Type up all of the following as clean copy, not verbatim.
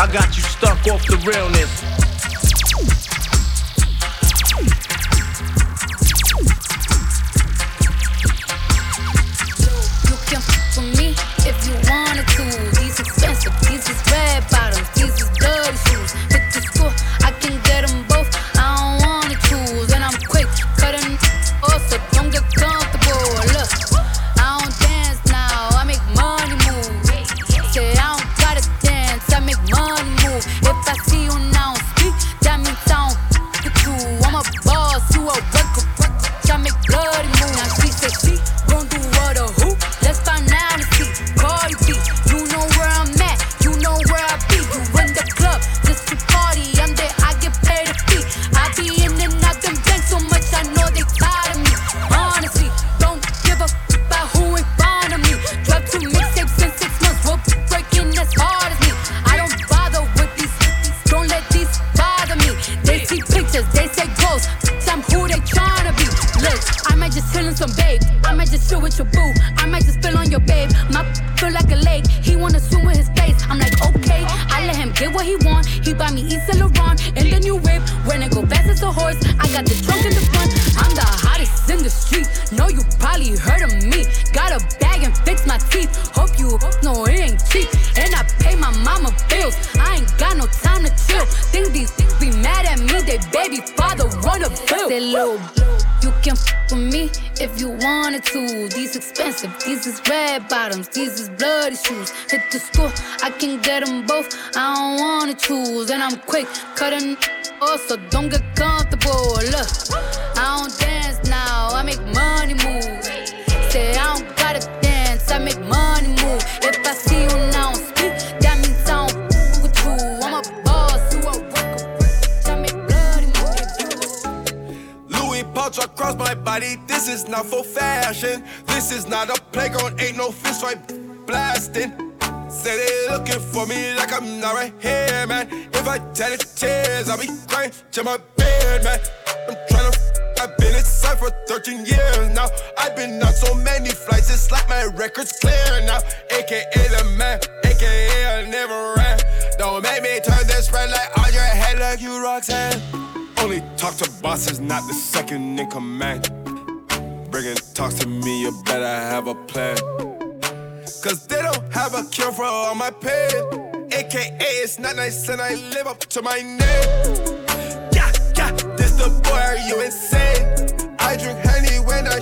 I got you stuck off the realness. You can f*** with me if you wanted to. These expensive, these is red bottoms, these is bloody shoes. Hit the school, I can get them both, I don't wanna choose. And I'm quick, cutting off, so don't get comfortable. Look, I don't dance now, I make money move. Say I don't gotta dance, I make money move. If I see you now speak, that means I don't f*** with you. I'm a boss, you a worker, I make bloody move. Now she said she gon' do what or who? Let's find out and see. Cardi B, you know where I'm at, you know where I be. You in the club, just to party, I'm there, I get paid a fee. I be in and out them banks so much, I know they tired of me. Honestly, don't give a f*** about who ain't fond of me. Drop 2 mixtapes in 6 months, we'll be breaking as hard as me. I don't bother with these, don't let these bother me. They see pictures, they say ghosts, I'm who they tryna be. Look, I might just chill on some babe, I might just chill with your boo, I might just spill on your babe. My feel like a lake, he wanna swim with his face. I'm like, okay, I let him get what he want. He buy me East and Laurent and the new whip. When it go fast as a horse, I got the trunk in the front. I'm the hottest in the street, know you probably heard of me. Got a bag and fix my teeth, hope you know it ain't cheap. And I pay my mama bills, I ain't got no time to chill. Think these things be mad at me, they baby father wanna bill. That little you can f*** with me if you wanted to. These expensive, these is red bottoms, these is bloody shoes. Hit the school, I can get them both, I don't wanna choose. And I'm quick, cutting off, so don't get comfortable. Look, I don't dance now, I make money move. Say I don't gotta dance, I make money move. If I see you now speak, that means I don't f*** with you. I'm a boss, you a worker. Pouch across my body, this is not for fashion. This is not a playground, ain't no fist fight blasting. Say they looking for me like I'm not right here, man. If I tell it tears, I'll be crying to my bed, man. I'm trying to I've been inside for 13 years now. I've been on so many flights, it's like my record's clear now. AKA the man, AKA I never ran. Don't make me turn this red light on your head like you Roxanne. Only talk to bosses, not the second in command. Bringing talks to me, you better have a plan. Cause they don't have a cure for all my pain. AKA it's not nice and I live up to my name. Yeah, yeah, this the boy, are you insane? I drink honey when I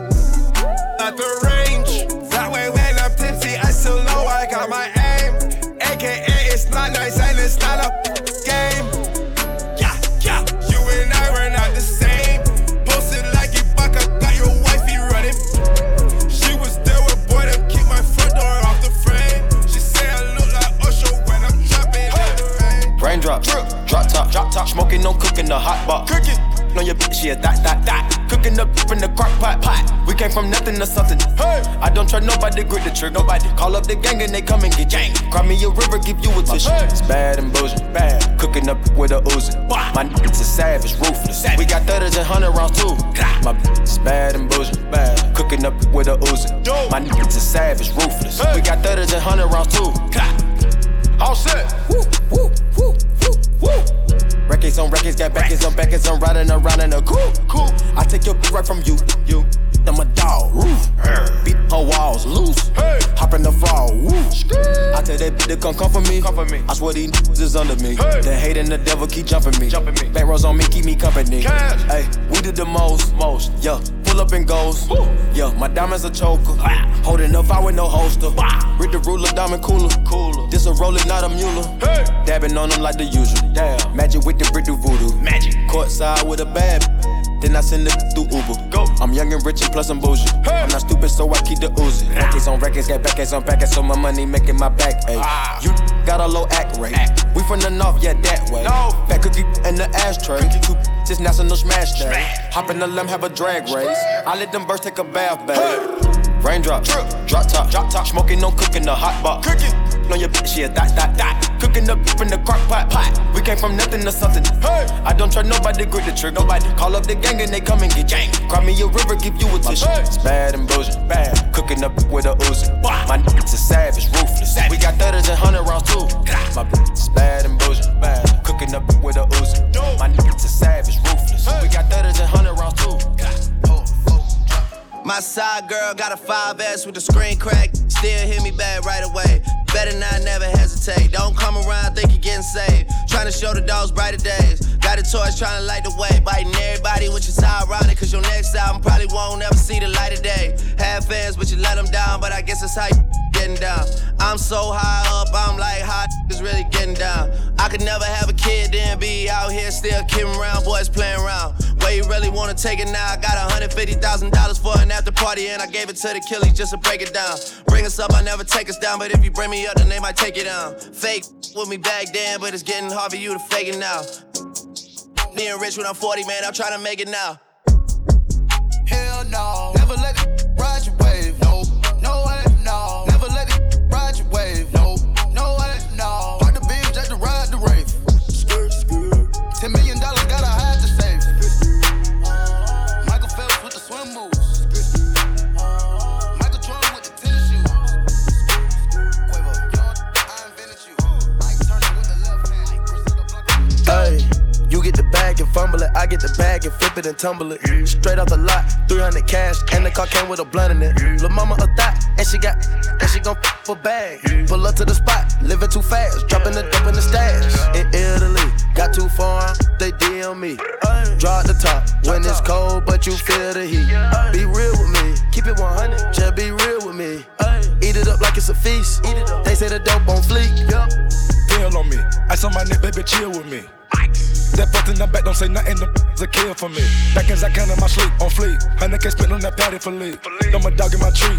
at the range. That way when I'm tipsy, I still know I got my aim. AKA it's not nice and it's not a game. Drop top, drop top, smoking, no cooking the hot pot. Cooking on your bitch, yeah, that, that, that. Cooking up in the crock pot, pot. We came from nothing to something. Hey, I don't try nobody, grip the trick, nobody. Call up the gang and they come and get gang. Cry me a river, give you a tissue. It's bad and bullshit, bad. Cooking up with a Uzi. My niggas is savage, ruthless. We got 30s and 100 rounds too. My bitch is bad and bullshit, bad. Cooking up with a Uzi. My niggas is savage, ruthless. We got 30s and 100 rounds too. All set. Woo, woo, woo. Woo. Records on records, got backers on backers, I'm riding around in a coupe. Cool. I take your bitch right from you. You, I'm a dog. Roof. Beat her walls loose. Hey. Hop in the fall. Woo. I tell that bitch to come for me. I swear these niggas is under me. Hey. The hate and the devil keep jumping me. Back rows on me, keep me company. Hey, we did the most. Yeah. Up and goes. Woo. Yeah, my diamonds a choker. Wow. Holding up out with no holster. Wow. Read the ruler, diamond cooler. This a roller, not a mule. Hey. Dabbing on them like the usual. Damn. Magic with the brick do voodoo. Magic. Courtside with a bad. Then I send it through Uber. Go. I'm young and rich and plus I'm bougie. Hey. I'm not stupid, so I keep the Uzi. Nah. Records on records, got backers on backers, so my money making my back ache. Ah. You got a low act rate. We from the north, yeah, that way. No. Fat cookie in the ashtray. Just national smash day. Hop in the limb, have a drag race. I let them birds take a bath, babe. Hey. Raindrop, drop top, smoking, no cooking the hot pot. Cooking. On your bitch, yeah, that, that, that. Cooking up in the crock pot, pot. We came from nothing to something. Hey. I don't try nobody, grip the trick, nobody. Call up the gang and they come and get gang. Cry me a river, give you a tissue. It's bad and bullshit, bad. Cooking up with a Uzi. My niggas is savage, ruthless. We got 30s and 100 rounds too. My bitch is bad and bullshit. Side girl got a 5S with the screen cracked. Still hit me back right away. Better not never hesitate. Don't come around think you're getting saved. Trying to show the dogs brighter days. Got a torch trying to light the way. Biting everybody, which is ironic, cause your next album probably won't ever see the light of day. Had fans, but you let them down. But I guess it's how you getting down. I'm so high up, I'm like, how is really getting down? I could never have a kid, then be out here still kidding around. Boys playing around. Where you really wanna take it now? I got $150,000 for an after party, and I gave it to the killies just to break it down. Bring us up, I never take us down. But if you bring me up, then they might take it down. Fake with me back then, but it's getting hard for you to fake it now. Being rich when I'm 40, man, I'm trying to make it now. Hell no, never let it ride your wave, no, no way, no. Never let it ride your wave, no, no way, no. Park the beam just to ride the rave. $10 million gotta hide the safe. Michael Phelps with the swim moves. Michael Jordan with the tennis shoes. Quavo, I invented you. Mike Turner with the left hand. Hey. You get the bag and fumble it, I get the bag and flip it and tumble it. Straight off the lot, 300 cash, and the car came with a blunt in it. Lil' mama a thot, and she gon' f*** a bag. Pull up to the spot, living too fast, dropping the dump in the stash. In Italy, got too far, they DM me. Draw the top, when it's cold, but you feel the heat. Be real with me, keep it 100, just be real with me. Eat it up like it's a feast, they say the dope on fleek. Deal on me, I saw my neck, baby, chill with me. That fucked in the back, don't say nothing, the is a kill for me. Back as I count in my sleep, on fleek. 100K spent on that patty for leave. Throw my dog in my tree,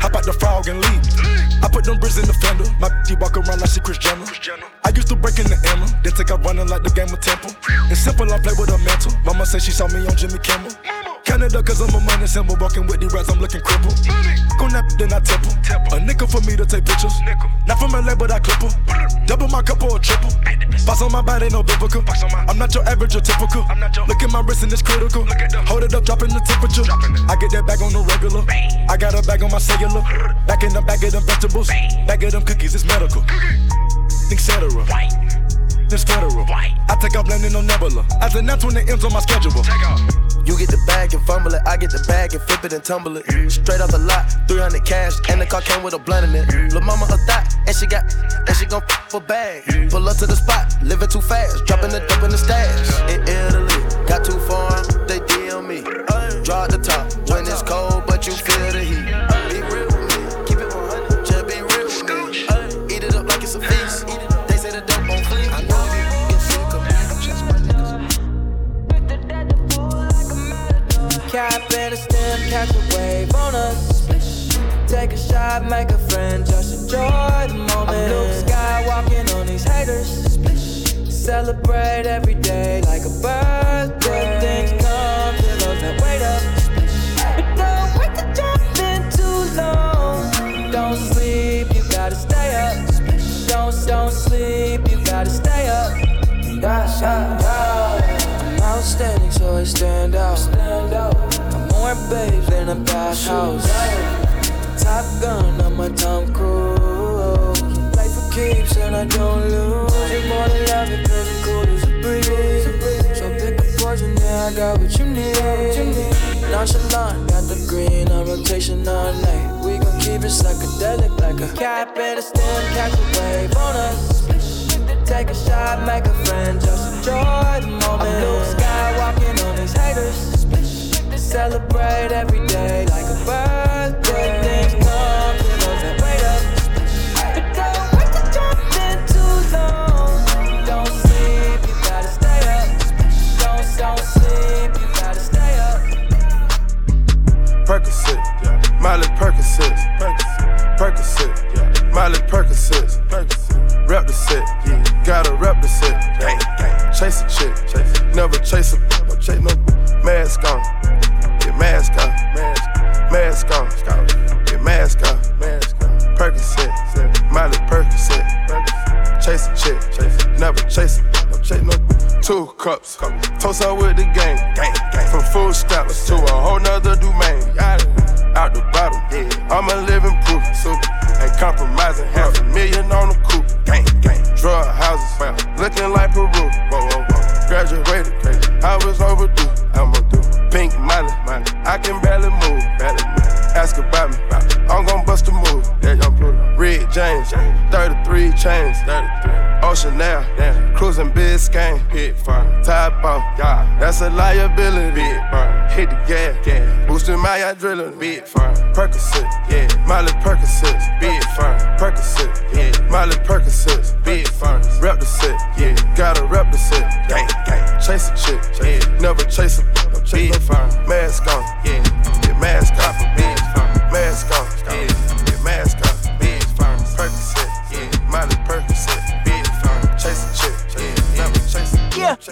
hop out the frog and leave. I put them bricks in the fender, my bitch walk around like she Kris Jenner. I used to break in the Emma, then take out running like the game of Temple. It's simple, I play with a mantle. Mama said she saw me on Jimmy Kimmel. Canada, cause I'm a money symbol. Walking with the rats, I'm looking crippled. Go nap, then I temple. A nickel for me to take pictures. Nickel. Not from LA, but I clip her. Double my cup or a triple. Box on my body, no biblical. I'm not your average or typical. Look at my wrist and it's critical. Hold it up, dropping the temperature. I get that bag on the regular. I got a bag on my cellular. Back in the bag of them vegetables. Back of them cookies, it's medical. Etc. It's federal. I take off landing on Nebula. I said not 20 M's on my schedule. You get the bag and fumble it, I get the bag and flip it and tumble it. Straight off the lot, 300 cash, and the car came with a blunt in it. Lil' mama a thot, and she gon' f*** a bag. Pull up to the spot, living too fast, dropping the dump in the stash. In Italy, got too far, they DM me. Draw the top, when it's cold, but you feel the heat. Be real with me, keep it 100, just be real with me. Eat it up like it's a feast, they say the dope on fleek. I know you get sick of cap in a stem, catch a wave on us. Take a shot, make a friend, just enjoy the moment. I'm Luke Skywalking on these haters. Celebrate every day like a birthday. Good things come to those that wait up. But don't wait to jump in too long. Don't sleep, you gotta stay up. Don't sleep, you gotta stay up. I'm outstanding, so I stand out. I'm more babes than a bathhouse. Top gun, I'm a Tom Cruise. Life for keeps and I don't lose. You more than love it, cause I'm cool as a breeze. So pick a portion, yeah, I got what you need. Nonchalant, got the green on rotation all night. We gon' keep it psychedelic like a cap and a stem, catch a wave on us. Take a shot, make a friend, just enjoy the moment. I'm Luke Skywalking on these haters. Celebrate every day like a birthday. Things come to those that wait up. But don't wait to jump in too long. Don't sleep, you gotta stay up. Don't sleep, you gotta stay up. Percocet, Miley Percocet, Percocet, Miley Percocet. Rep the set. Gotta rep the set, gang, gang. Chase a chick, never chase a bitch, no chase no bitch. Mask on, get mask on, mask on, get mask on, Percocet, Miley Percocet. Chase a chick, never chase a bitch, no chase no bitch. 2 cups, toast out with the gang, from food stamps to a whole nother domain. Out the bottle, I'm a living proof, ain't compromising, $500,000 on the coupe. Drug houses, looking like Peru. Whoa. Graduated, I was overdue. Pink money, I can barely move. Costa move, that young Pluto. Red James, 33 chains, 33. Ocean now, cruising Biscayne, hit fire. Top off, yeah, that's a liability, big fire. Hit the gas, boosting my eye drilling, big fire. Percocet, Molly Percocet, big fire. Percocet, Molly Percocet, big fire. Rep the set, gotta rep the set, gang, gang. Chase a chick, never chase a big fire. Mask on, get mask off, big fire. Mask on, get mask off, big fire. Percocet, Molly Percocet.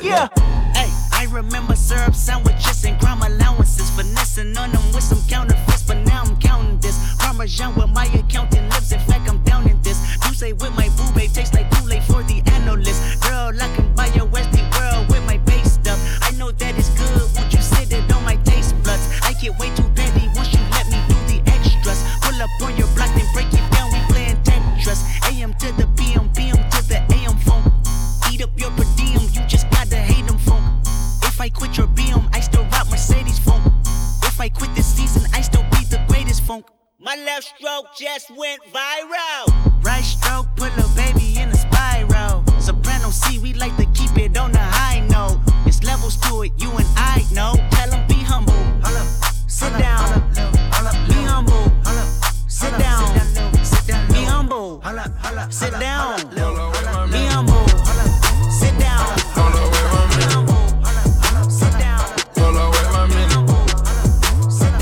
Yeah. Hey, I remember syrup sandwiches and crime allowances, finessing on them with some counterfeits, but now I'm counting this Parmesan with my accountant lips. In fact, I'm down in this. You say with my boo babe tastes like Kool-Aid for the analyst. Girl, I can buy your Westie world with my base stuff. I know that it's good. Won't you sit it on my taste buds? I get way too petty once you let me do the extras. Pull up on your block and break it down. We playing Tetris. AM to the PM, PM to the AM phone. Eat up your per diem, you just gotta hate them funk. If I quit your BM, I still rock Mercedes funk. If I quit this season, I still be the greatest funk. My left stroke just went viral. Right stroke put a baby in a spiral. Soprano C, we like to keep it on the high note. It's levels to it, you and I know. Tell them be humble, hold up, sit down, be humble, hold up, sit down, be humble, sit down, be humble. Sit down. Pull up with my minute. Sit down. Pull up with my minute. Sit down. Pull up with my minute. Sit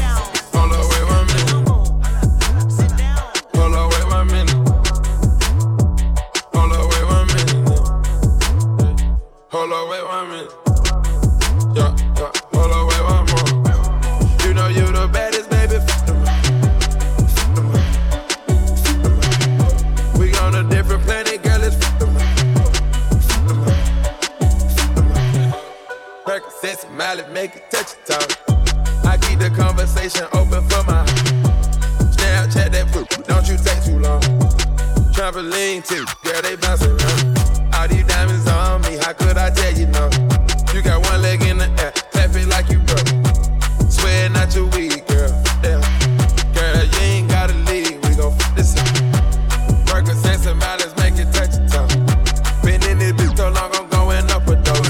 down. Pull up with my minute. Pull up with my minute. Pull up with my minute. Yeah. Pull up with my mom. You know you the baddest, baby. We on a different planet, girl. It's Percocets and Molly make it touch your tongue. I keep the conversation open for my Snapchat that food, don't you take too long. Trampoline too, girl, they bouncing around. All these diamonds on me, how could I tell you no? You got one leg in the air, clap it like you broke. Swear not your weed, girl, damn. Girl, you ain't gotta leave, we gon' fuck this up. Percocets and Molly make it touch your tongue. Been in this bitch so long, I'm going up a dose.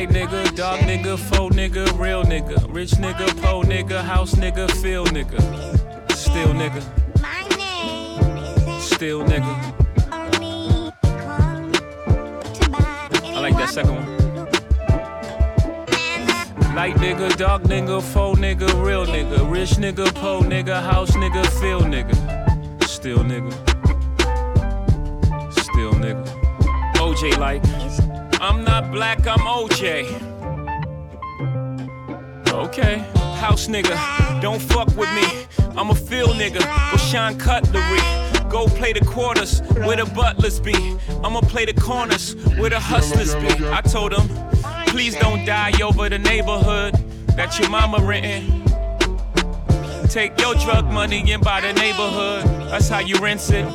White nigga, dog nigga, faux nigga, real nigga. Rich nigga, po nigga, house nigga, field nigga. Still nigga. My name is still nigga. I like that second one. Light nigga, dark nigga, faux nigga, real nigga. Rich nigga, po nigga, house nigga, field nigga. Still nigga. Still nigga. OJ like. I'm not black, I'm OJ. Okay. House nigga, don't fuck with me. I'm a field nigga with Sean Cutlery. Go play the quarters where the butlers be. I'ma play the corners where the hustlers be. I told them, please don't die over the neighborhood that your mama renting. Take your drug money and buy the neighborhood. That's how you rinse it.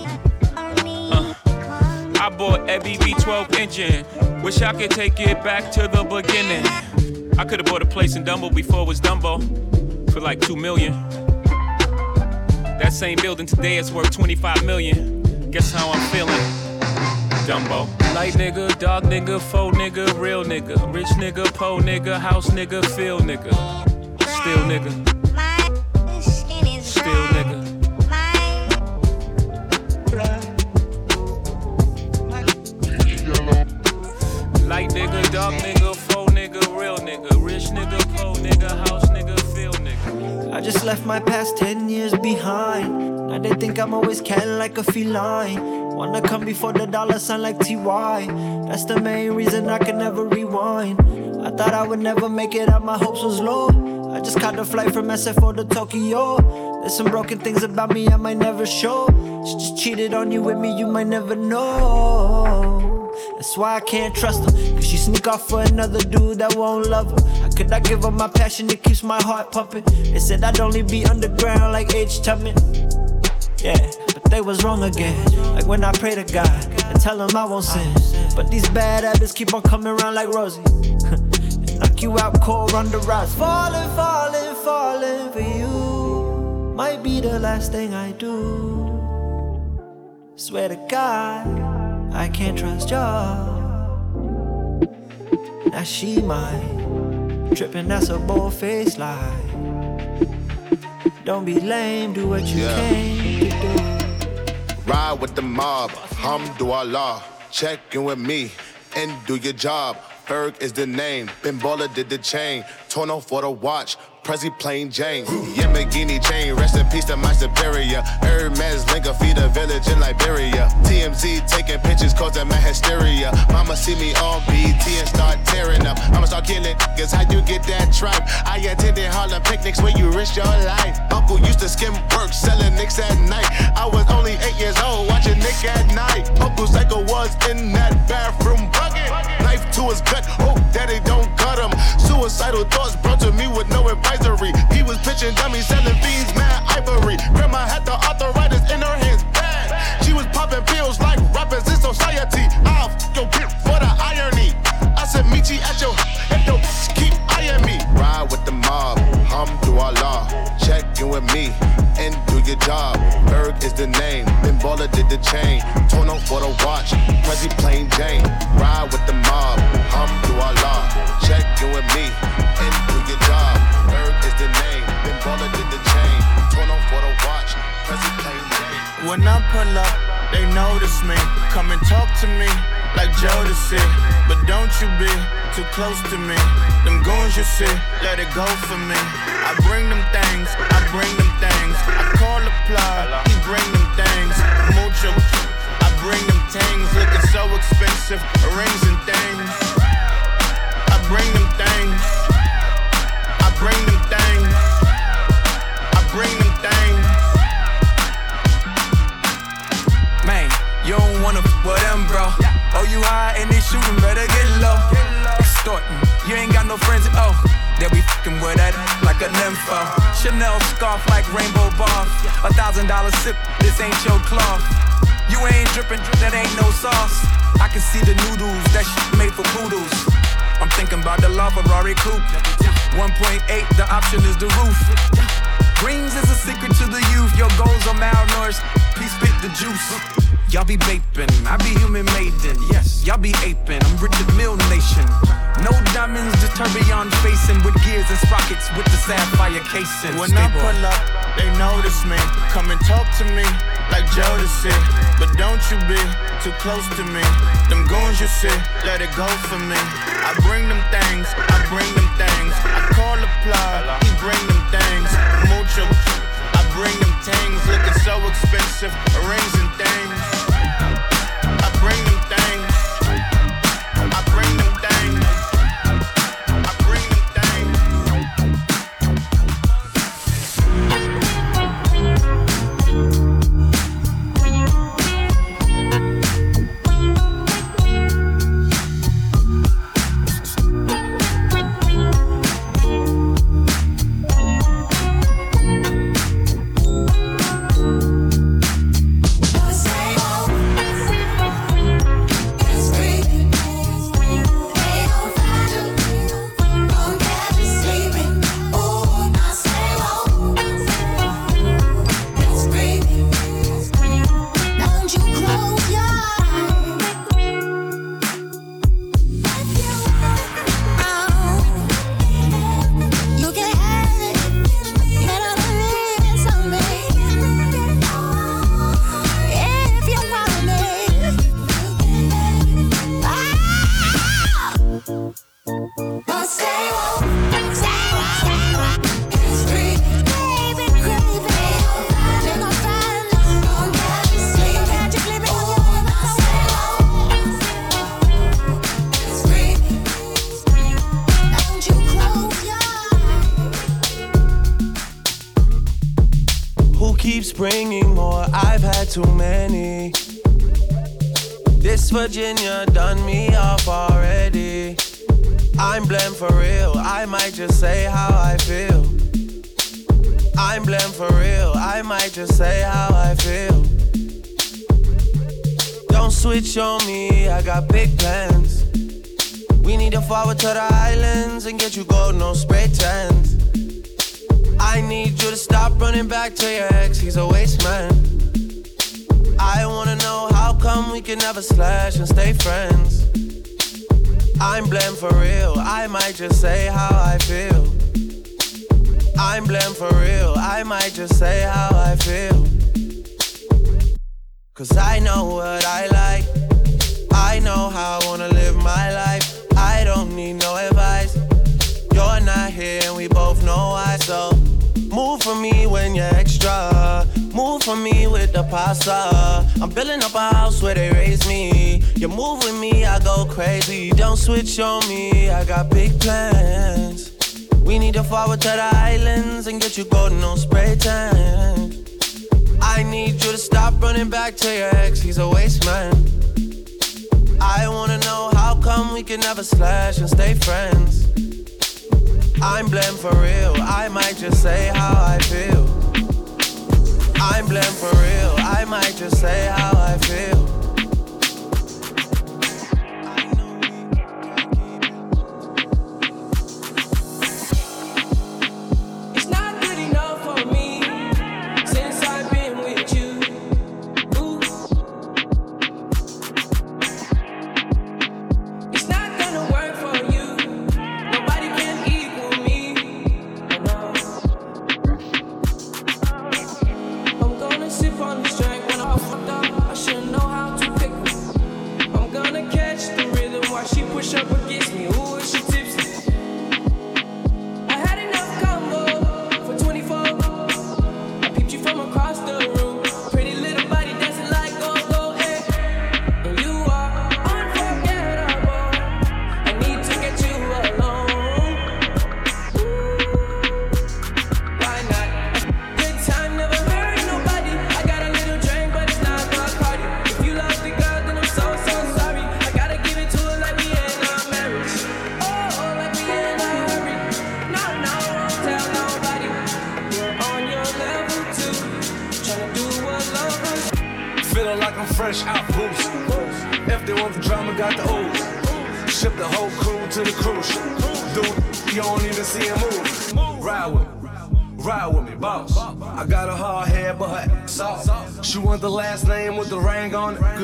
I bought every V12 engine. Wish I could take it back to the beginning. I could've bought a place in Dumbo before it was Dumbo for like $2 million. That same building today is worth $25 million. Guess how I'm feeling, Dumbo. Light nigga, dog nigga, faux nigga, real nigga. Rich nigga, po nigga, house nigga, field nigga. Still nigga. Still nigga. Light nigga, dog nigga, faux nigga, real nigga. Rich nigga, po nigga, house nigga, field nigga. I just left my past 10 years behind. Now they think I'm always can like a feline. Wanna come before the dollar sign like T.Y. That's the main reason I can never rewind. I thought I would never make it out, my hopes was low. I just caught a flight from SF4 to Tokyo. There's some broken things about me I might never show. She just cheated on you with me, you might never know. That's why I can't trust her, cause she sneak off for another dude that won't love her. Could I give up my passion? It keeps my heart pumping. They said I'd only be underground like H. Tubman. Yeah, but they was wrong again. Like when I pray to God and tell him I won't sin. But these bad habits keep on coming around like Rosie. Knock you out cold on the rise. Falling, falling, falling for you might be the last thing I do. Swear to God, I can't trust y'all. Now she might trippin', that's a bold-faced lie. Don't be lame, do what you came to do. Ride with the mob, Alhamdulillah. Check in with me and do your job. Ferg is the name, Ben Baller did the chain. Torn off for the watch, Prezi plain Jane. Yamagini chain, rest in peace to my superior. Hermes linker, feed a village in Liberia. TMZ taking pictures, causing my hysteria. Mama see me on BT and start tearing up. I'ma start killing niggas, how you get that tripe? I attended Harlem picnics where you risk your life. Uncle used to skim work, selling nicks at night. I was only 8 years old, watching Nick at night. Uncle Psycho was in that bathroom bucket. Knife to his gut, hope daddy don't cut him. Suicidal thoughts brought to me with no advice. He was pitching dummies, selling fiends, mad ivory. Grandma had the arthritis in her hands, bad. She was popping pills like rappers in society. I'll f*** your bitch for the irony. I said meet you at your if your bitch keep eyeing me. Ride with the mob, Alhamdulillah. Check in with me and do your job. Berg is the name, Ben Baller did the chain. Torn off for the watch, Prezi plain Jane. Ride with the mob, Alhamdulillah. Check in with me and do your job. Berg is the name, Ben Baller did the chain. Torn off for the watch, Prezi plain Jane. When I pull up, they notice me. Come and talk to me like Jodeci, but don't you be too close to me. Them goons you see, let it go for me. I bring them things, I bring them things. I call the plug, he bring them things. Mucho, I bring them things. Looking so expensive, rings and things. I bring them things, I bring them things, I bring them things. Man, you don't wanna f*** with them, bro. Oh, you high and they shootin', better get low. Extortin', you ain't got no friends, oh. They'll be fucking with that like a nympho. Chanel scarf like rainbow bars. $1,000 sip, this ain't your cloth. You ain't drippin', that ain't no sauce. I can see the noodles, that shit made for poodles. I'm thinking about the law Ferrari coupe. 1.8, the option is the roof. Dreams is a secret to the youth. Your goals are malnourished, please spit the juice. Y'all be vaping, I be human maiden, yes. Y'all be aping, I'm Richard Mill Nation. No diamonds, just tourbillon facing with gears and sprockets with the sapphire casing. When I pull up, they notice me. Come and talk to me like Jodeci. But don't you be too close to me. Them goons you see, let it go for me. I bring them things, I bring them things. I call the plug, he bring them things. Mucho, I bring them things. Looking so expensive, rings and things. I bring them things. I bring them things. I bring them things. Too many. This Virginia done me off already. I'm blamed for real, I might just say how I feel. I'm blamed for real, I might just say how I feel. Don't switch on me, I got big plans. We need to forward to the islands and get you gold, no spray tans. I need you to stop running back to your ex, he's a waste man. I wanna know how come we can never slash and stay friends. I'm blamed for real, I might just say how I feel. I'm blamed for real, I might just say how I feel. Cause I know what I like, I know how I wanna live my life. I don't need no advice, you're not here and we both know why. So move for me when you're extra. Move for me with the pasta. I'm building up a house where they raise me. You move with me, I go crazy. Don't switch on me, I got big plans. We need to forward to the islands and get you golden on spray tan. I need you to stop running back to your ex, he's a waste man. I wanna know how come we can never slash and stay friends. I'm blamed for real, I might just say how I feel. I'm blamed for real, I might just say how I feel.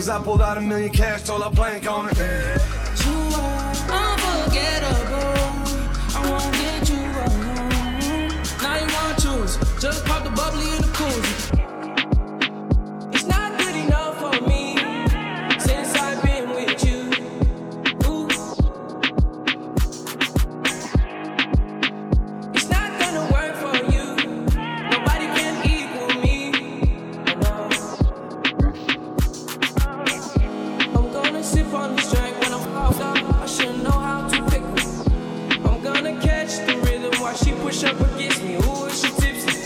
I pulled out $1 million cash, told her plank on it. You are unforgettable. Just pop the bubbly in the koozie. It's not good enough for me since I've been with you. Ooh. It's not gonna work for you. Nobody can equal me. No. I'm gonna sip on this drink when I'm hopped up. I should know how to pick me. I'm gonna catch the rhythm while she push up against me. Ooh, is she tipsy?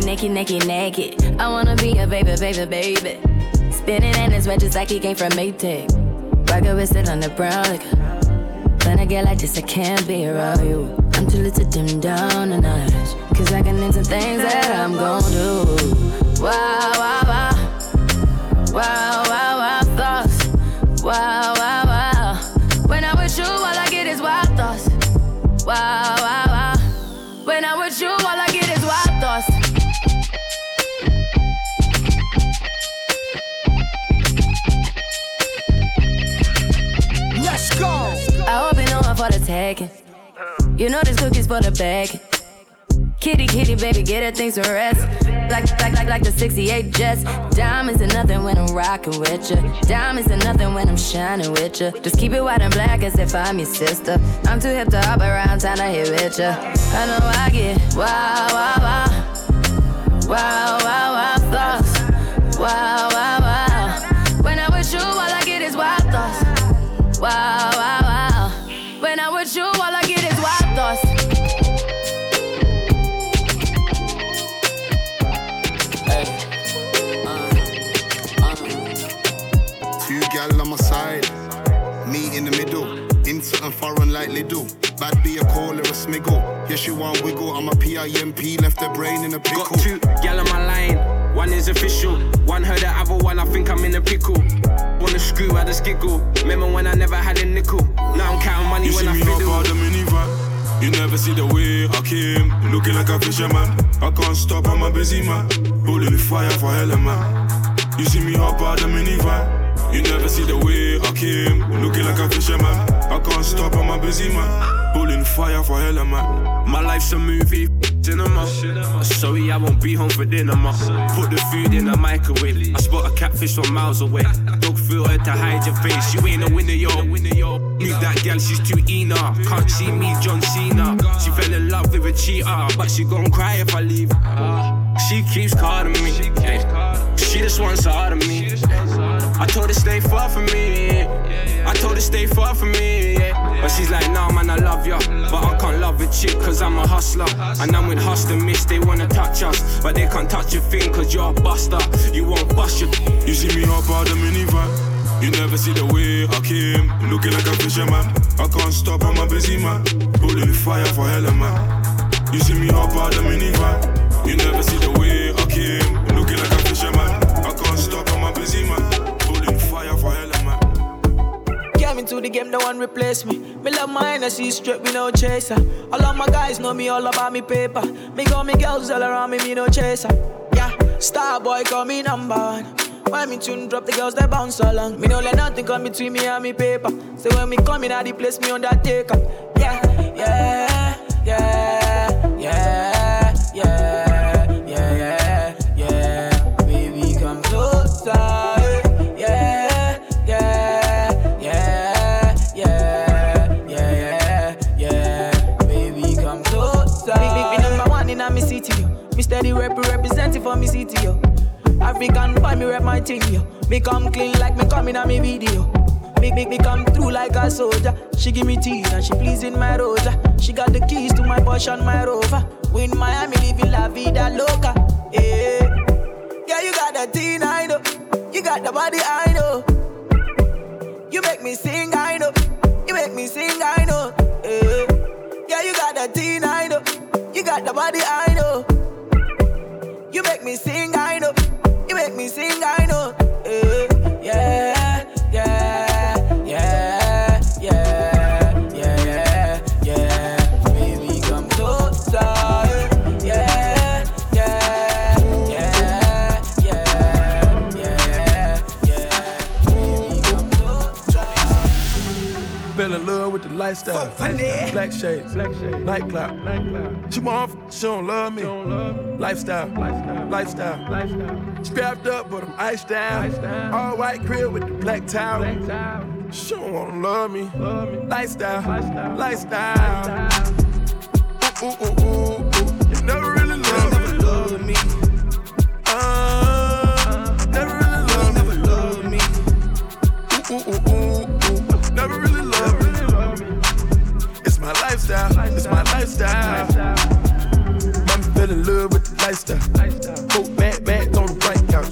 Naked, naked, naked. I wanna be a baby, baby, baby. Spinning in his red just like he came from Maytag. Rocker with it on the brown. Like, when I get like this, I can't be around you. I'm too little to dim down a notch. Cause I can into things that I'm gon' do. Wow, wow, wow. Wow, wow, wow, thoughts. Wow, wow, wow. When I'm with you, all I get is wild thoughts. Wow, wow, wow. When I'm with you, all I get is wild thoughts. I hope you know I'm for the tagging. You know this cookie's for the bag. Kitty, kitty, baby, get her things to rest. Like the 68 Jets. Diamonds are nothing when I'm rocking with ya. Diamonds are nothing when I'm shining with ya. Just keep it white and black as if I'm your sister. I'm too hip to hop around, time to hit with ya. I know I get wow, wow, wow. Wow, wow, wow, thoughts. Wow, wow, wow. When I'm with you, all I get is wild thoughts. Wow, wow. On my side, me in the middle, into and foreign like Liddle. Bad be a caller, a smiggle. Yeah, she want wiggle. I'm a PIMP, left her brain in a pickle. Got two gal on my line, one is official. One heard the other one, I think I'm in a pickle. Wanna screw, I just giggle. Remember when I never had a nickel? Now I'm counting money you when I fiddle. You see me up by the minivan. You never see the way I came. Looking like a fisherman. I can't stop, I'm a busy man. Pulling fire for hell, man. You see me up by the minivan. You never see the way I came. Looking like a fisherman. I can't stop, I'm a busy man. Pulling fire for hell, man. My life's a movie, cinema. Sorry, I won't be home for dinner, man. Put the food in the microwave. I spot a catfish from miles away. Dog filter to hide your face. You ain't a winner, yo. Need that gal, she's too Ena. Can't see me, John Cena. She fell in love with a cheater, but she gon' cry if I leave. She keeps calling me. She just wants out of me. I told her stay far from me. I told her stay far from me. But she's like, nah, man, I love ya. But I can't love a chick cause I'm a hustler. And I'm with hustler miss, they wanna touch us. But they can't touch a thing cause you're a buster. You won't bust your. You see me up out the minivan. You never see the way I came. Looking like a fisherman. I can't stop, I'm a busy man. Pulling fire for hell, man. You see me up out the minivan. You never see the way I came. Looking like a fisherman. I can't stop, I'm a busy man. Came into the game, no one replace me. Me love my energy, straight, me no chaser. All of my guys know me, all about me paper. Me got me girls all around me, me no chaser. Yeah, star boy call me number one. When me tune drop, the girls they bounce along. Me no let nothing come between me and me paper. So when me come in, I the place me undertaker. Yeah, yeah, yeah, yeah, yeah. Steady representing for me city, yo. African boy, me rep my thing, yo. Me come clean like me coming on me video. Make me come through like a soldier. She give me teeth and she pleasing my rosa. She got the keys to my Porsche and my Rover. We in Miami living la vida loca, yeah. Yeah, you got the teen, I know. You got the body, I know. You make me sing, I know. You make me sing, I know, yeah. Yeah, you got the teen, I know. You got the body, I know. You make me sing, I know. You make me sing, I know. Yeah, yeah, yeah, yeah, yeah, yeah. Baby, come closer. Yeah, yeah, yeah, yeah, yeah, yeah. Baby, come closer. Fell in love with the lifestyle. Black shades, black shades. Nightclub, nightclub. She my own, she don't love me. Lifestyle, lifestyle, lifestyle, lifestyle. Strapped up, but I'm iced down. All white crib with the black towel. She don't wanna love me. Lifestyle, lifestyle, lifestyle. Ooh, ooh, ooh, ooh. You never really loved me. Never really loved me. Ooh, ooh, ooh, ooh. Never really loved me. It's my lifestyle. It's my lifestyle. Fell in love with the lifestyle. Broke back on the white couch.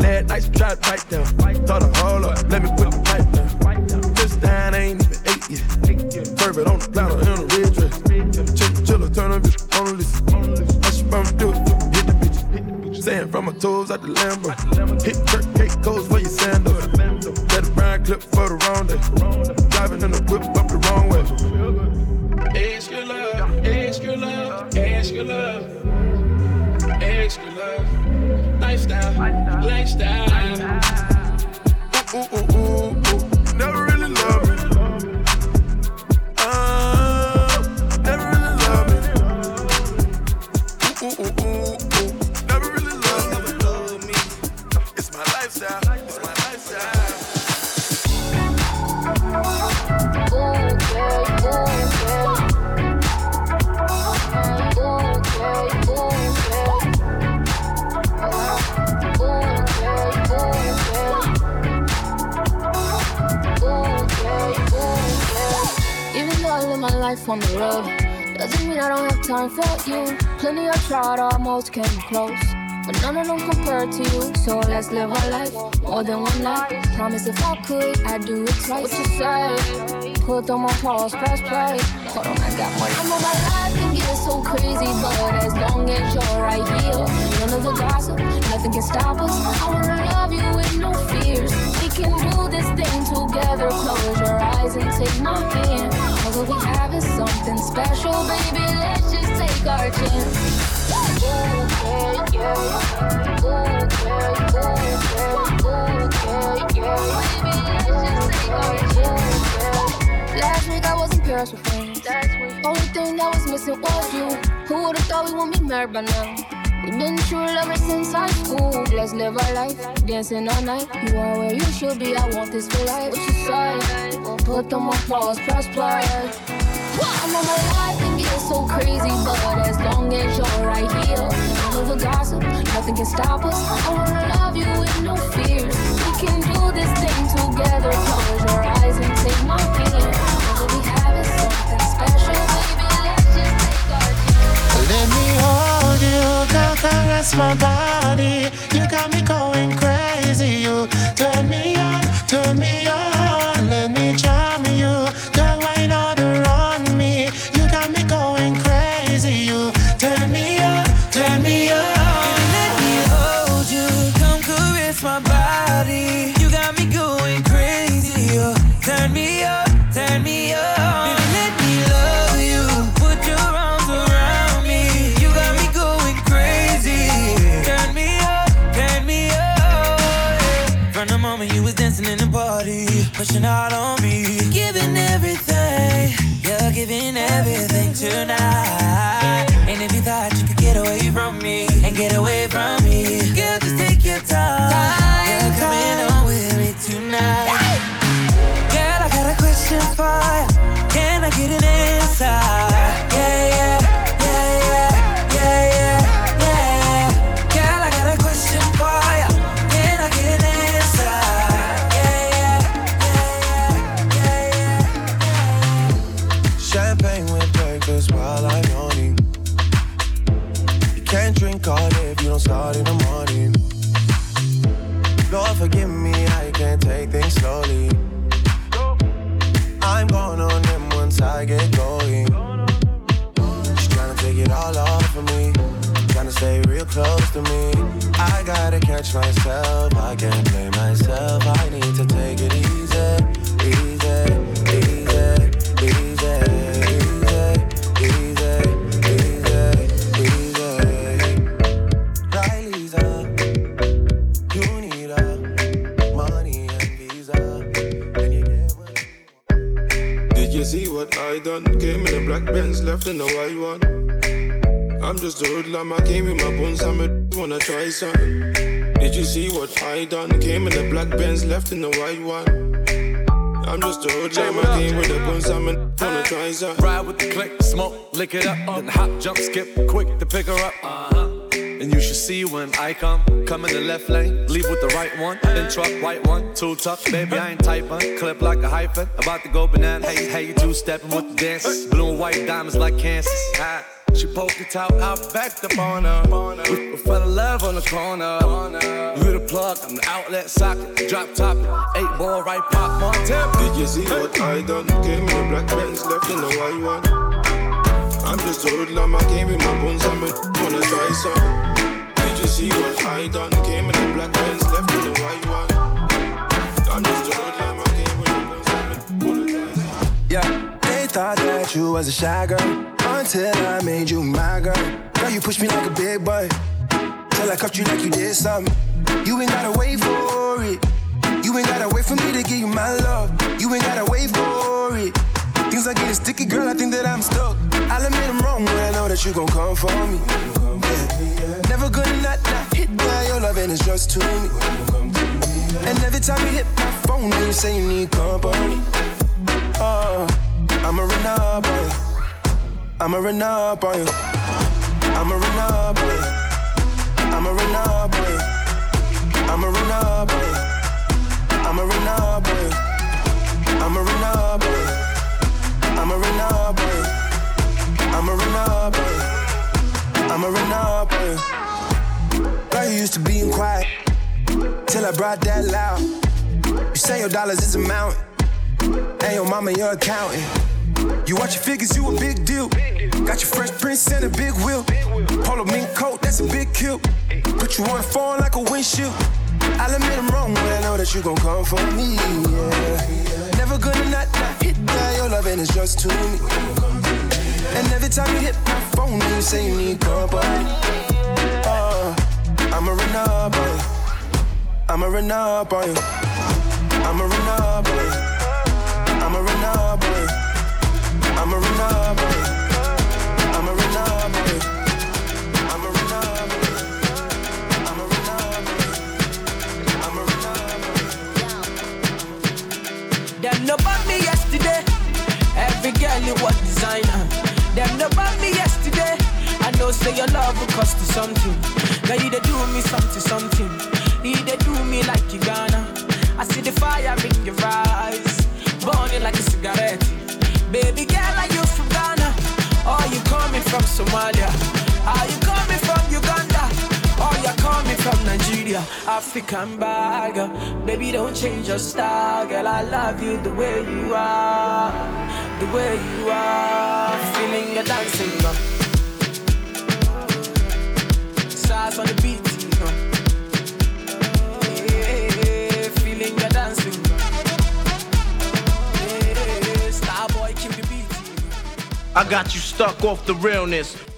Last night she tried to pipe down. Thought I haul up, let me put the pipe down. First time I ain't even ate yet. Fervent on the platter in a red dress. Chiller, turn on bitch, on the list. How she bound do it, hit the bitch. Sand from my toes out the Lambo. Hit Kirk, cake goes where you sand up. Got a brown clip for the round day. Driving in the whip up the wrong way. Ask your love, ask your love. Ask your love, ask your love. Lifestyle, lifestyle, lifestyle. Ooh, ooh, ooh, ooh. Never really love me. Never really love me. Ooh, ooh, ooh, ooh. Never really love, never love me. It's my lifestyle, it's my lifestyle. Ooh, girl, ooh, girl. I live my life on the road. Doesn't mean I don't have time for you. Plenty I tried, almost came close, but none of them compared to you. So let's live our life, more than one night. Promise if I could, I'd do it twice. What you say? Put on my pause, press play. Hold on, I got money. I know my life can get so crazy, but as long as you're right here, none of the gossip, nothing can stop us. I wanna love you with no fears. We can do this thing together. Close your eyes and take my hand. All we have is something special, baby. Let's just take our chance. Yeah, yeah, yeah. Yeah, yeah, yeah, yeah. Baby, let's just take our chance. Last week I was in Paris with friends. Only thing that was missing was you. Who would've thought we wouldn't be married by now? We've been true lovers since high school. Let's live our life, dancing all night. You are where you should be, I want this for life. What you say? Put on my pause, press play. I know my life can get so crazy, but as long as you're right here, none of the gossip, nothing can stop us. I wanna love you with no fears. We can do this thing together. Close your eyes and take my hand. All we have is something special, baby. Let's just take our time. Let me hold you. Caress my body, you got me going crazy. You turn me on, let me charm you. Don't wine order on me, you got me going crazy. You turn me on, turn me on. And let me hold you, come caress my body. You got me going crazy. You turn me on, turn me on. Pushing out on me, you're giving everything tonight. And if you thought you could get away from me, and get away from me, girl, just take your time. You're coming on with me tonight. Girl, I got a question for you. Can I get an answer? Yeah, yeah, yeah, yeah, yeah, yeah, yeah. Girl, I got a question for you. Can I get an answer? While I'm yawning, you can't drink all day if you don't start in the morning. Lord forgive me, I can't take things slowly. I'm going on them once I get going. Just trying to take it all off. real close to me. I gotta catch myself, I can't blame myself. I need to take it easy. Right, Lisa? You need a money and visa, and you get what you want. Did you see what I done? Came in a black Benz, left in a white one. I'm just a hoodlum, I came with my buns, I'm a wanna try some. Did you see what I done? Came in a black Benz, left in a white one. I'm just a hoodlum, I came with the buns, I'm a wanna try some. Ride with the click, smoke, lick it up, then hop, jump, skip, quick to pick her up. And you should see when I come in the left lane, leave with the right one, then truck, right one, too tough, baby, I ain't type one, clip like a hyphen, about to go banana, hey, you two-stepping with the dances, blue and white diamonds like Kansas, hot. She poked it out, I backed up on her. We fell in love on the corner. You the plug, I'm the outlet socket. Drop top, 8 ball, right pop on tip. Did you see what I done? Came in the black Benz, left in the white one. I'm just a hoodlum, I came in my bones, I'm a wanna try some. Did you see what I done? Came in the black Benz, left in the white one. I'm just a hoodlum, I came with my bones, I'm a wanna try some. Yeah, they thought that you was a shy girl until I made you my girl. Girl, you pushed me like a big boy till I cuffed you like you did something. You ain't gotta wait for it. You ain't gotta wait for me to give you my love. You ain't gotta wait for it. Things are getting sticky, girl, I think that I'm stuck. I'll admit I'm wrong, but I know that you gon' come for me. Yeah. Never gonna not hit by your love, and it's just to me. And every time you hit my phone, you say you need company. I'm a runner, boy. I'ma run up on you. I'ma run up on you. I'ma run up on you. I'ma run up on you. I'ma run up on you. I'ma run up on you. I'ma run up on you. I'ma run up on you. I'ma run up on you. Girl, you used to being quiet till I brought that loud. You say your dollars is a mountain, and your mama your accountant. You watch your figures, you a big deal. Got your fresh prints and a big wheel. Polo mink coat, that's a big kill. Put you on a phone like a windshield. I'll admit I'm wrong, but I know that you gon' come for me. Yeah. Never gonna not hit by your love, and it's just to me. And every time you hit my phone, you say you need company. I'ma run up on you. I'ma run up on you. I'ma run up on you. I'ma run up on you. I'm a renegade. I'm a renegade. I'm a renegade. I'm a renegade. I'm a renegade. Them no bought me yesterday. Every girl you was designer. Them no bought me yesterday. I know say your love will cost you something. Now you they do me something. You they do me like you gonna. I see the fire in your eyes, burning like a cigarette. Baby girl, are you from Ghana? Or you coming from Somalia? Are you coming from Uganda? Or you coming from Nigeria? African bagger, baby, don't change your style. Girl, I love you the way you are. The way you are. Feeling a dancing, girl. Size on the beat, you know. Yeah, feeling a dancing, girl. I got you stuck off the realness.